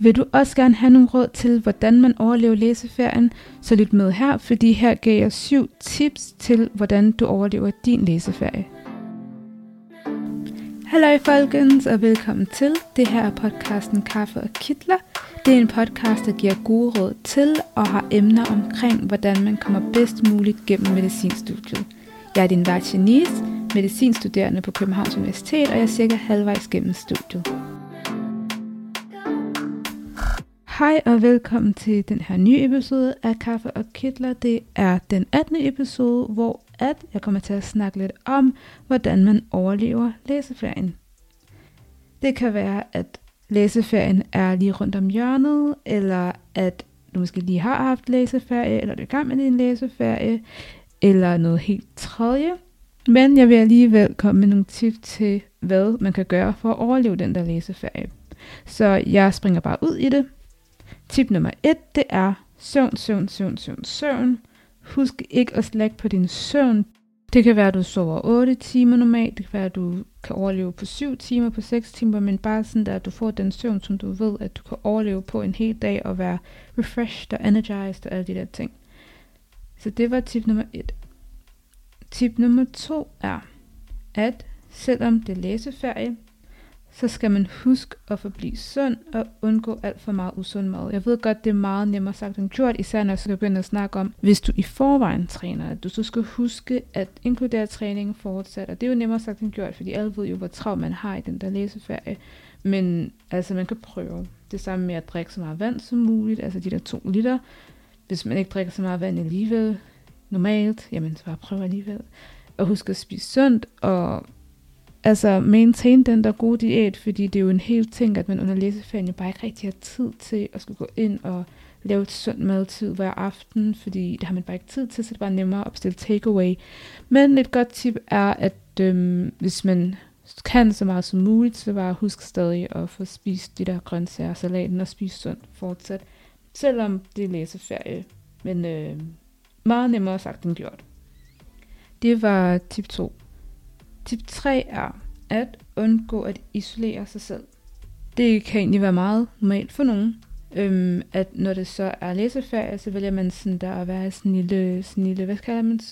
Vil du også gerne have nogle råd til, hvordan man overlever læseferien, så lyt med her, fordi her gav jeg 7 tips til, hvordan du overlever din læseferie. Halløj folkens, og velkommen til. Det her er podcasten Kaffe og Kitler. Det er en podcast, der giver gode råd til og har emner omkring, hvordan man kommer bedst muligt gennem medicinstudiet. Jeg er din vært Janice, medicinstuderende på Københavns Universitet, og jeg er cirka halvvejs gennem studiet. Hej og velkommen til den her nye episode af Kaffe og Kitler. Det er den 18. episode, hvor jeg kommer til at snakke lidt om, hvordan man overlever læseferien. Det kan være, at læseferien er lige rundt om hjørnet, eller at du måske lige har haft læseferie, eller du er i gang med din læseferie, eller noget helt tredje. Men jeg vil alligevel komme med nogle tips til, hvad man kan gøre for at overleve den der læseferie. Så jeg springer bare ud i det. Tip nummer 1, det er søvn. Husk ikke at slække på din søvn. Det kan være, at du sover 8 timer normalt. Det kan være, at du kan overleve på 7 timer, på 6 timer. Men bare sådan der, at du får den søvn, som du ved, at du kan overleve på en hel dag og være refreshed og energized og alle de der ting. Så det var tip nummer 1. Tip nummer 2 er, at selvom det er læseferie, så skal man huske at forblive sund og undgå alt for meget usund mad. Jeg ved godt, det er meget nemmere sagt end gjort, især når jeg skal begynde at snakke om, hvis du i forvejen træner, at du så skal huske at inkludere træningen fortsat. Og det er jo nemmere sagt end gjort, fordi alle ved jo, hvor travlt man har i den der læseferie. Men altså, man kan prøve. Det samme med at drikke så meget vand som muligt, altså de der 2 liter. Hvis man ikke drikker så meget vand alligevel, normalt, jamen så bare prøv alligevel. Og husk at spise sundt og altså maintain den der gode diæt, fordi det er jo en hel ting, at man under læseferien jo bare ikke rigtig har tid til at skulle gå ind og lave et sundt madtid hver aften, fordi det har man bare ikke tid til, så det er bare nemmere at bestille takeaway. Men et godt tip er, at hvis man kan så meget som muligt, så bare husk stadig at få spist de der grøntsager og salaten og spise sundt fortsat, selvom det er læseferie, men meget nemmere sagt end gjort. Det var tip 2. Tip 3 er at undgå at isolere sig selv. Det kan egentlig være meget normalt for nogen, at når det så er læseferie, så vælger man sådan der at være i sådan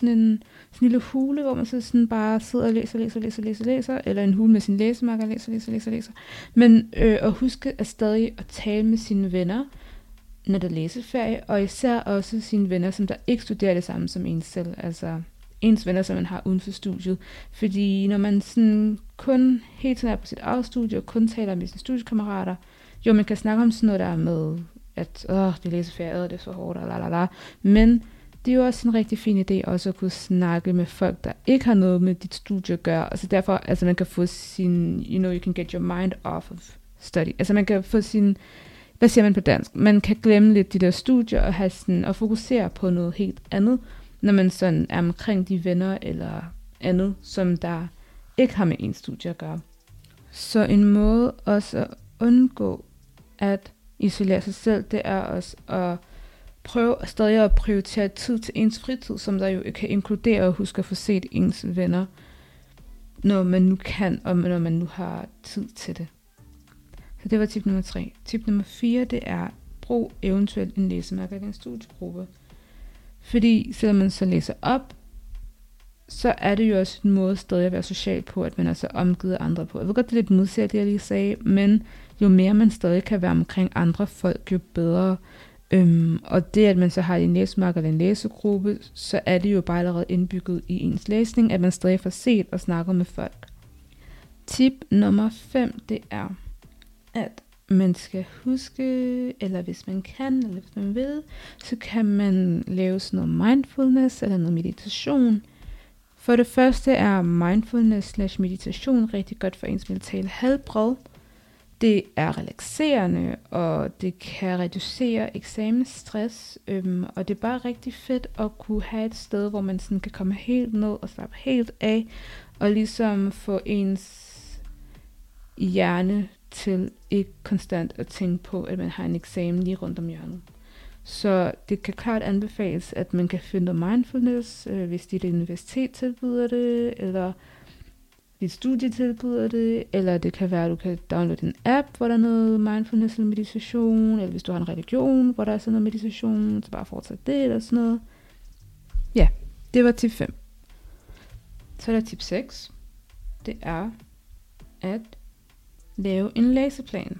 en lille hule, hvor man så sådan bare sidder og læser, eller en hule med sin læsemarker og læser. Men at huske at stadig at tale med sine venner, når der er læseferie, og især også sine venner, som der ikke studerer det samme som en selv, altså ens venner, som man har uden for studiet. Fordi når man sådan kun helt sådan er på sit eget studie, og kun taler med sine studiekammerater, jo, man kan snakke om sådan noget der med, at det er læseferie, det er så hårdt, og lalala. Men det er jo også en rigtig fin idé, også at kunne snakke med folk, der ikke har noget med dit studie at gøre. Altså derfor, altså man kan få sin, you can get your mind off of study. Altså man kan få sin, hvad siger man på dansk? Man kan glemme lidt de der studier, og have sådan, og fokusere på noget helt andet, når man sådan er omkring de venner eller andet, som der ikke har med ens studie at gøre. Så en måde også at undgå at isolere sig selv, det er også at prøve stadig at prioritere tid til ens fritid, som der jo kan inkludere og huske at få set ens venner, når man nu kan, og når man nu har tid til det. Så det var tip nummer 3. Tip nummer 4, det er brug eventuelt en læsemarker i din studiegruppe. Fordi selvom man så læser op, så er det jo også en måde stadig at være social på, at man er så omgivet andre på. Jeg ved godt, det er lidt modsat, det jeg lige sagde, men jo mere man stadig kan være omkring andre folk, jo bedre. Og det, at man så har en læsemarker eller en læsegruppe, så er det jo bare allerede indbygget i ens læsning, at man stadig får set og snakket med folk. Tip nummer 5, det er, at man skal huske, eller hvis man kan, eller hvis man vil, så kan man lave sådan noget mindfulness eller noget meditation. For det første er mindfulness/meditation rigtig godt for ens mentale helbred. Det er relaxerende, og det kan reducere eksamensstress, og det er bare rigtig fedt at kunne have et sted, hvor man sådan kan komme helt ned og slappe helt af, og ligesom få ens hjerne til ikke konstant at tænke på, at man har en eksamen lige rundt om hjørnet. Så det kan klart anbefales, at man kan finde mindfulness, hvis dit universitet tilbyder det, eller dit studie tilbyder det, eller det kan være, at du kan downloade en app, hvor der er noget mindfulness eller meditation, eller hvis du har en religion, hvor der er sådan noget meditation, så bare fortsæt det eller sådan noget. Ja, det var tip 5. Så er der tip 6. Det er at lave en læseplan.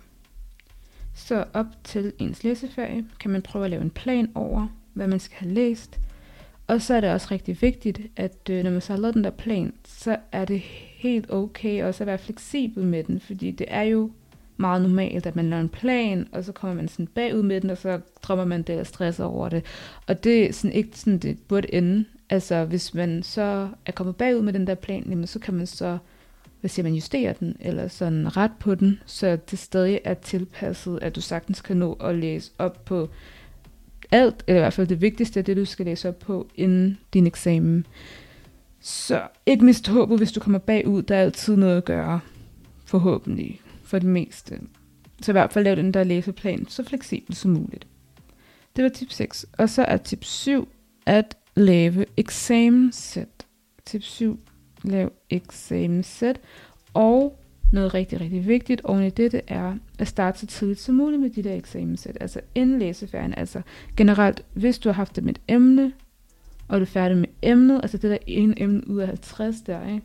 Så op til ens læseferie kan man prøve at lave en plan over, hvad man skal have læst. Og så er det også rigtig vigtigt, at når man så har lavet den der plan, så er det helt okay også at være fleksibel med den. Fordi det er jo meget normalt, at man laver en plan, og så kommer man sådan bagud med den, og så drømmer man det og stresser over det. Og det er sådan ikke sådan, det burde ende. Altså hvis man så er kommet bagud med den der plan, jamen, så kan man så, justere den, eller sådan ret på den, så det stadig er tilpasset, at du sagtens kan nå at læse op på alt, eller i hvert fald det vigtigste er det, du skal læse op på inden din eksamen. Så ikke mist håbet, hvis du kommer bagud. Der er altid noget at gøre, forhåbentlig, for det meste. Så i hvert fald lav den der læseplan så fleksibel som muligt. Det var tip 6. Og så er tip 7 at lave eksamenssæt. Tip 7, lav eksamenssæt. Og noget rigtig, rigtig vigtigt oven i det er at starte så tidligt som muligt med de der eksamenssæt, altså inden læseferien. Altså generelt, hvis du har haft det med et emne, og du er færdig med emnet, altså det der ene emne ud af 50 der, ikke?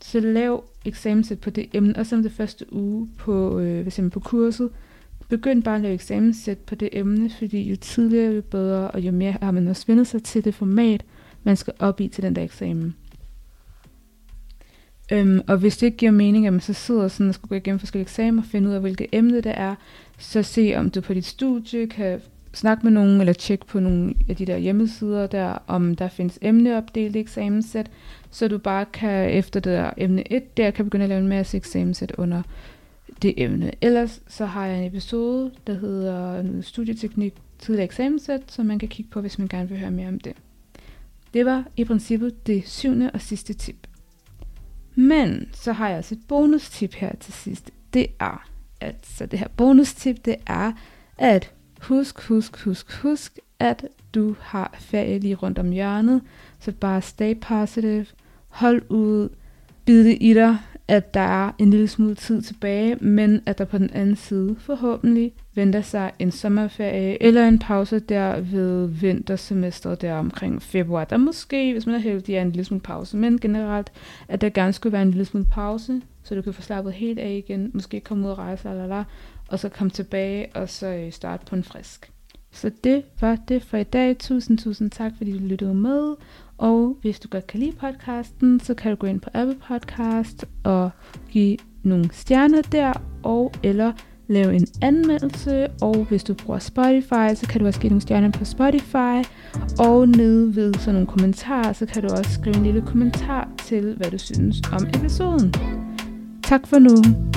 Så lav eksamenssæt på det emne, og som det første uge på, på kurset, begynd bare at lave eksamenssæt på det emne, fordi jo tidligere jo bedre, og jo mere har man også vendt sig til det format, man skal op i til den der eksamen. Og hvis det ikke giver mening, at man så sidder sådan og skal gå igennem forskellige eksamen og finde ud af, hvilket emne det er, så se om du på dit studie kan snakke med nogen, eller tjekke på nogle af de der hjemmesider der, om der findes emneopdelte eksamenssæt, så du bare kan efter det der emne 1, der kan begynde at lave en masse eksamenssæt under det emne. Ellers så har jeg en episode, der hedder Studieteknik tidligere eksamenssæt, som man kan kigge på, hvis man gerne vil høre mere om det. Det var i princippet det 7. og sidste tip. Men så har jeg også et bonustip her til sidst. Det er, altså det her bonustip, det er, at husk, at du har ferie lige rundt om hjørnet. Så bare stay positive, hold ud, bid det i dig, at der er en lille smule tid tilbage, men at der på den anden side forhåbentlig venter sig en sommerferie eller en pause der ved vintersemesteret der omkring februar. Der måske, hvis man er heldig, er en lille smule pause, men generelt, at der gerne skulle være en lille smule pause, så du kan få slappet helt af igen, måske komme ud og rejse, og så komme tilbage og så starte på en frisk. Så det var det for i dag. Tusind tak, fordi du lyttede med. Og hvis du godt kan lide podcasten, så kan du gå ind på Apple Podcast og give nogle stjerner der, og eller lave en anmeldelse. Og hvis du bruger Spotify, så kan du også give nogle stjerner på Spotify. Og nede ved sådan nogle kommentarer, så kan du også skrive en lille kommentar til, hvad du synes om episoden. Tak for nu.